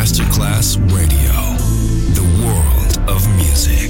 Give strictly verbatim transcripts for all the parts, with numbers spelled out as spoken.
Masterclass Radio, the world of music.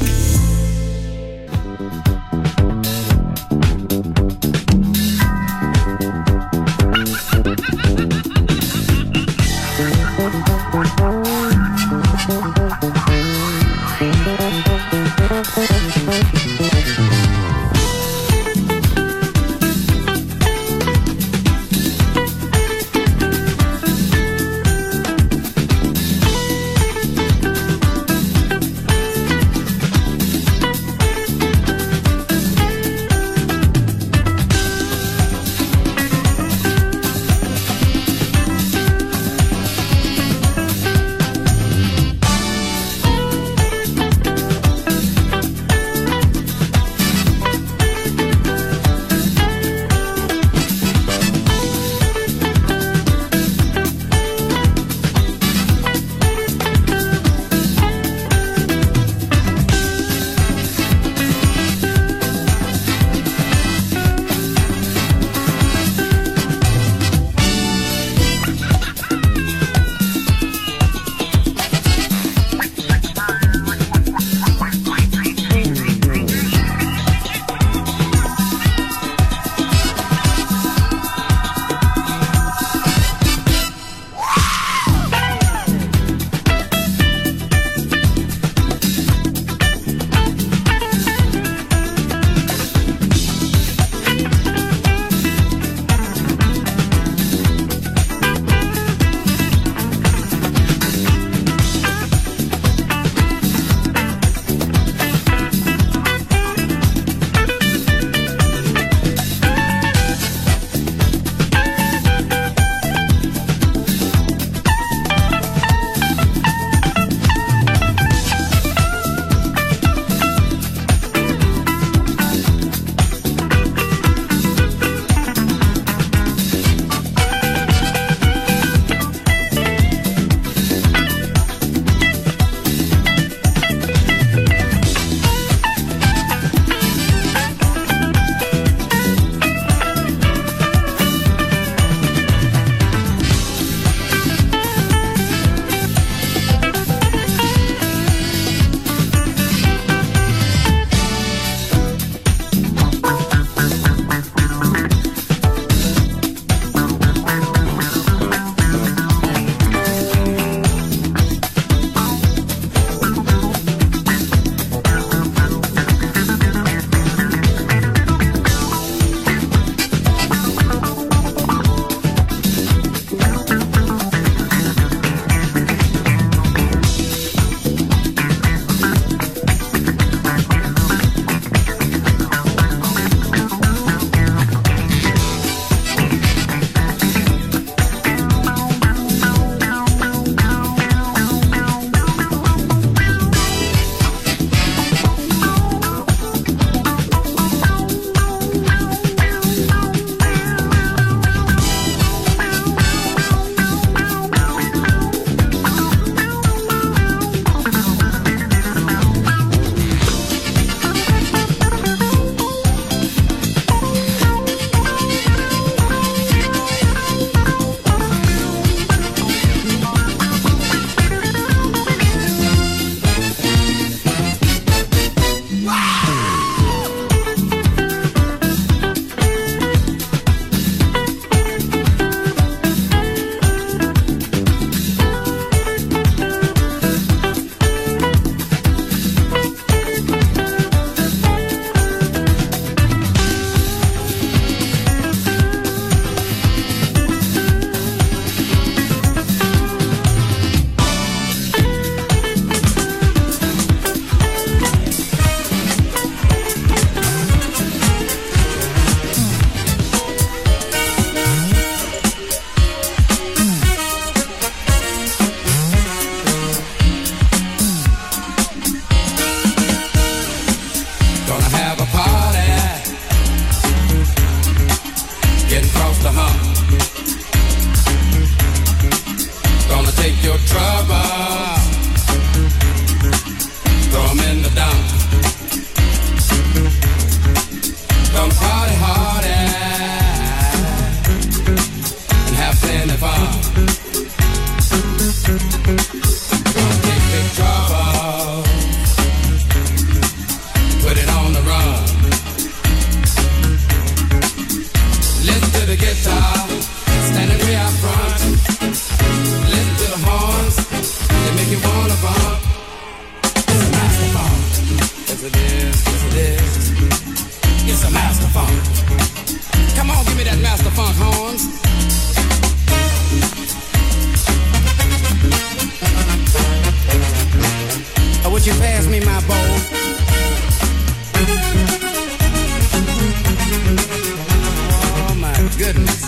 goodness.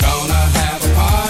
Gonna have a party.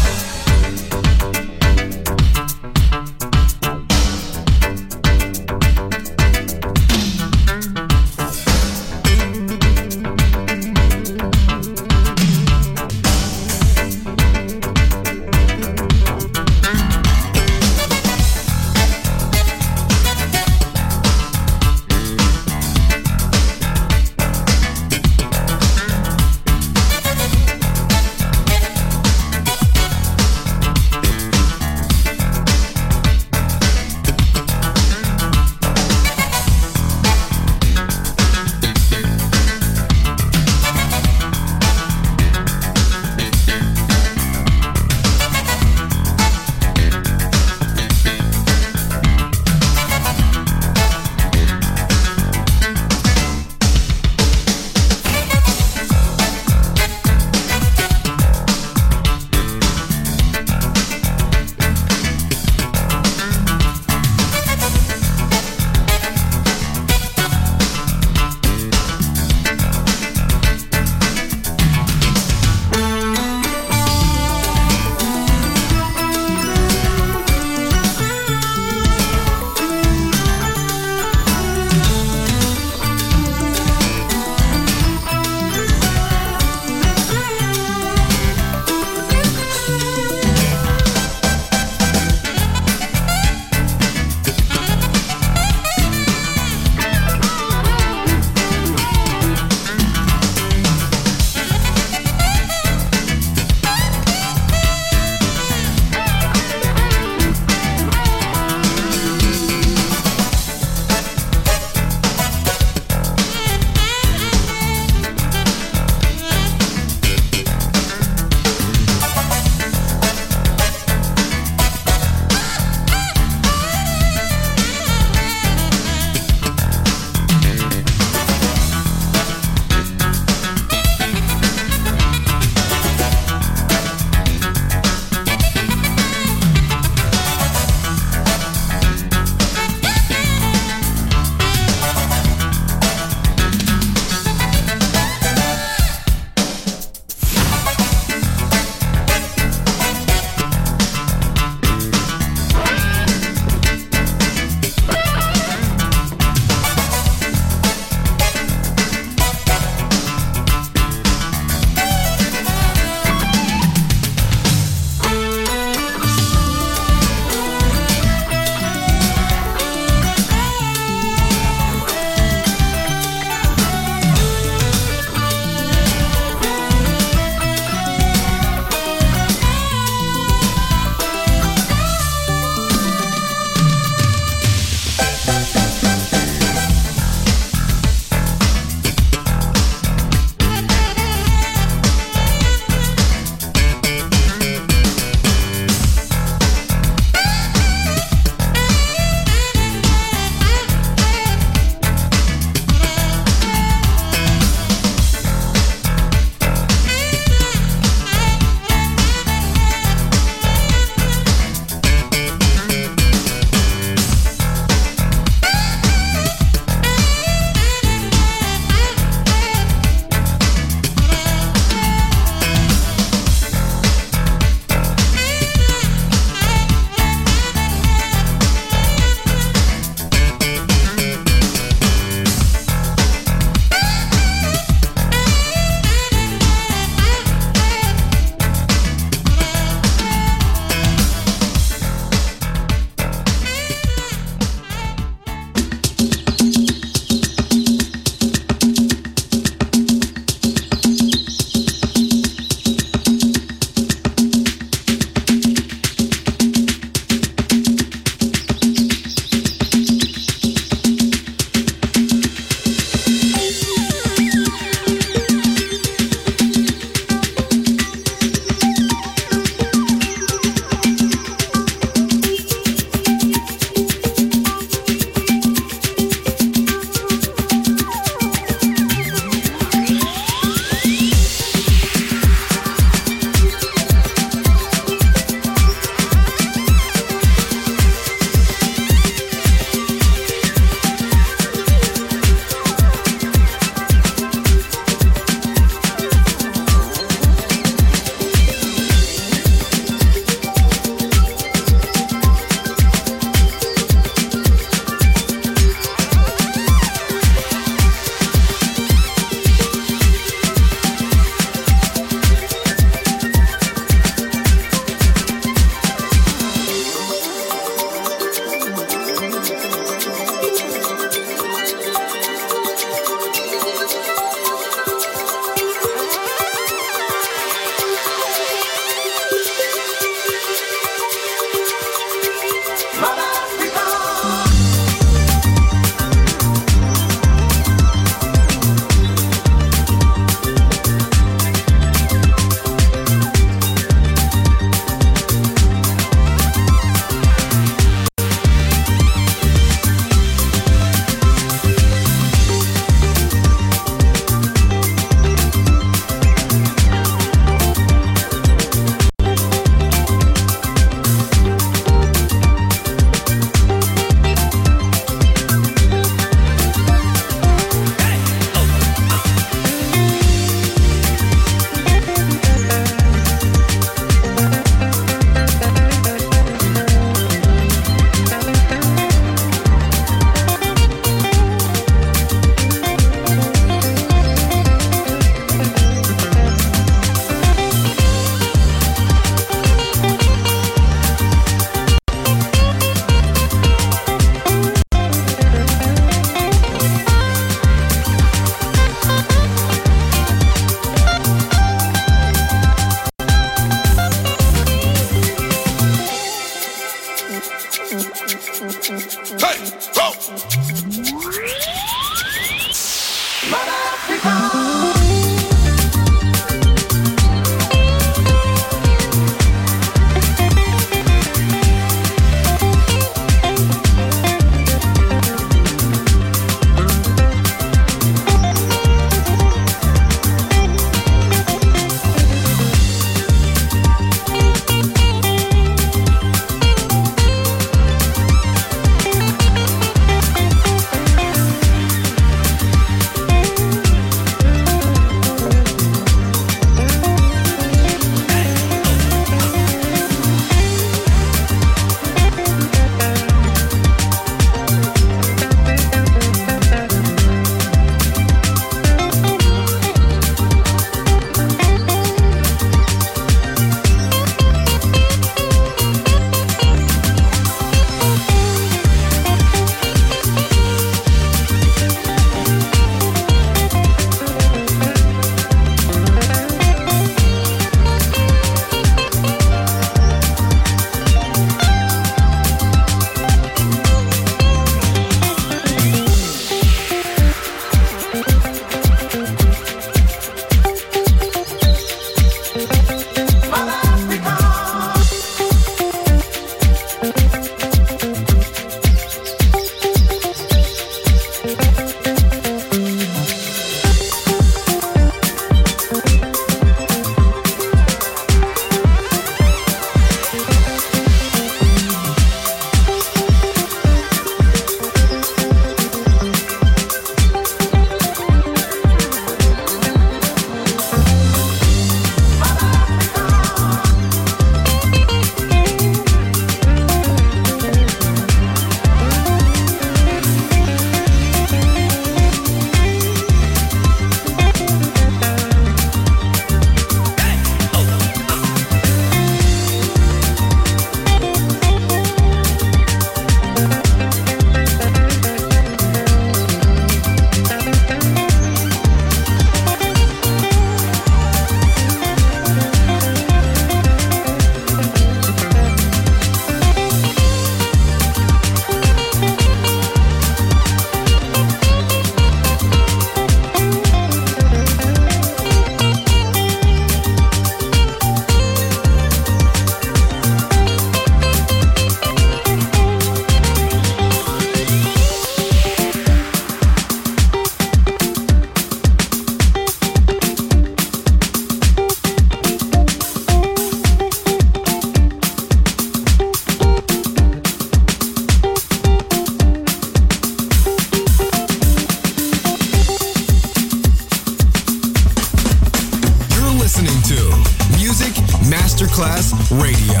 listening to Music Masterclass Radio,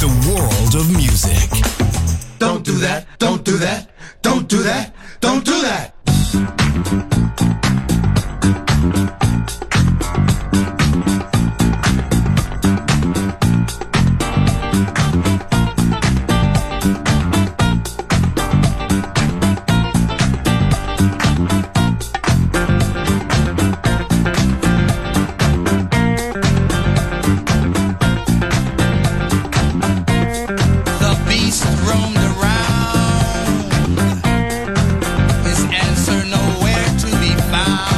the world of music. Don't do that, don't do that, don't do that, don't do that. Roamed around, his answer nowhere to be found.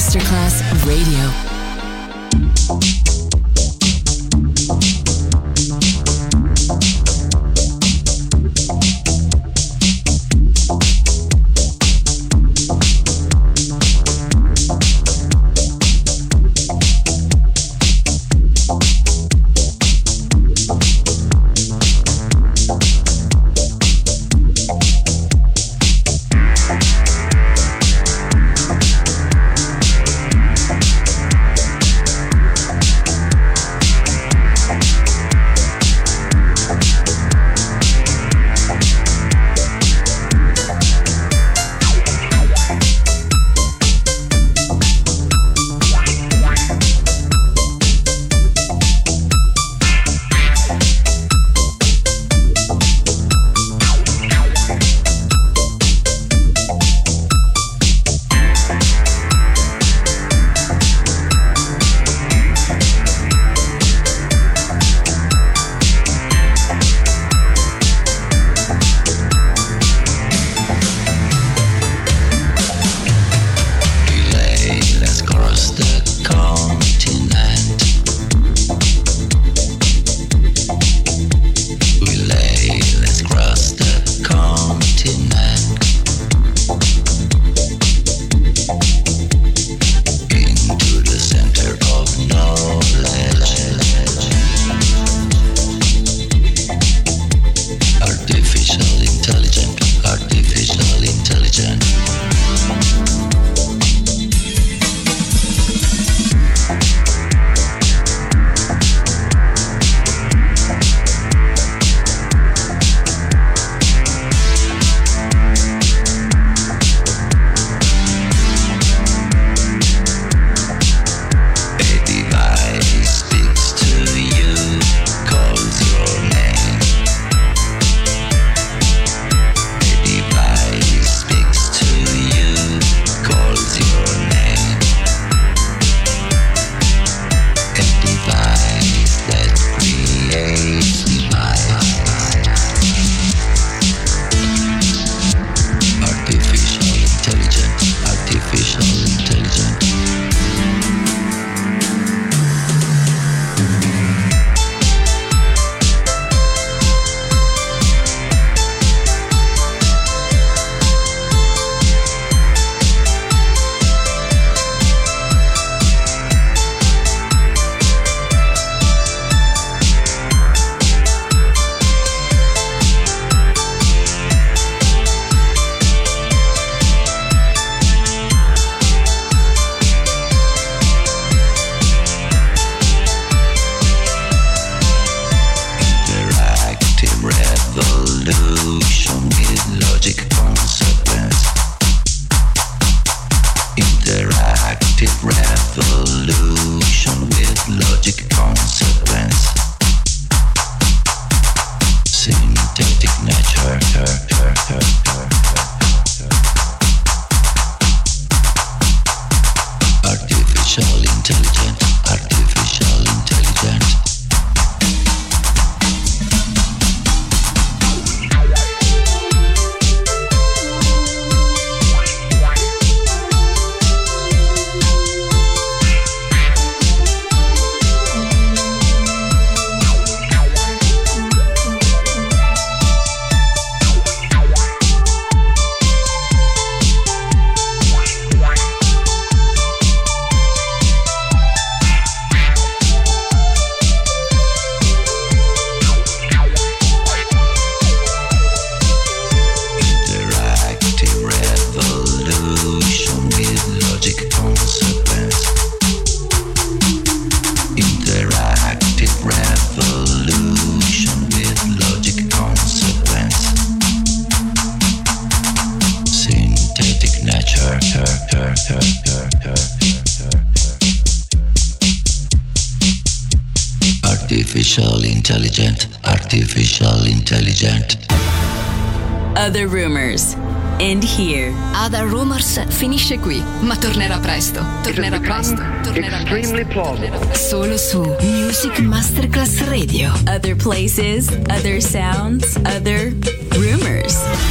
Masterclass Radio. Artificial intelligent, artificial intelligent. Other Rumors, end here. Other Rumors finisce qui, ma tornerà presto, tornerà presto, tornerà presto. Solo su Music Masterclass Radio. Other places, other sounds, other rumors.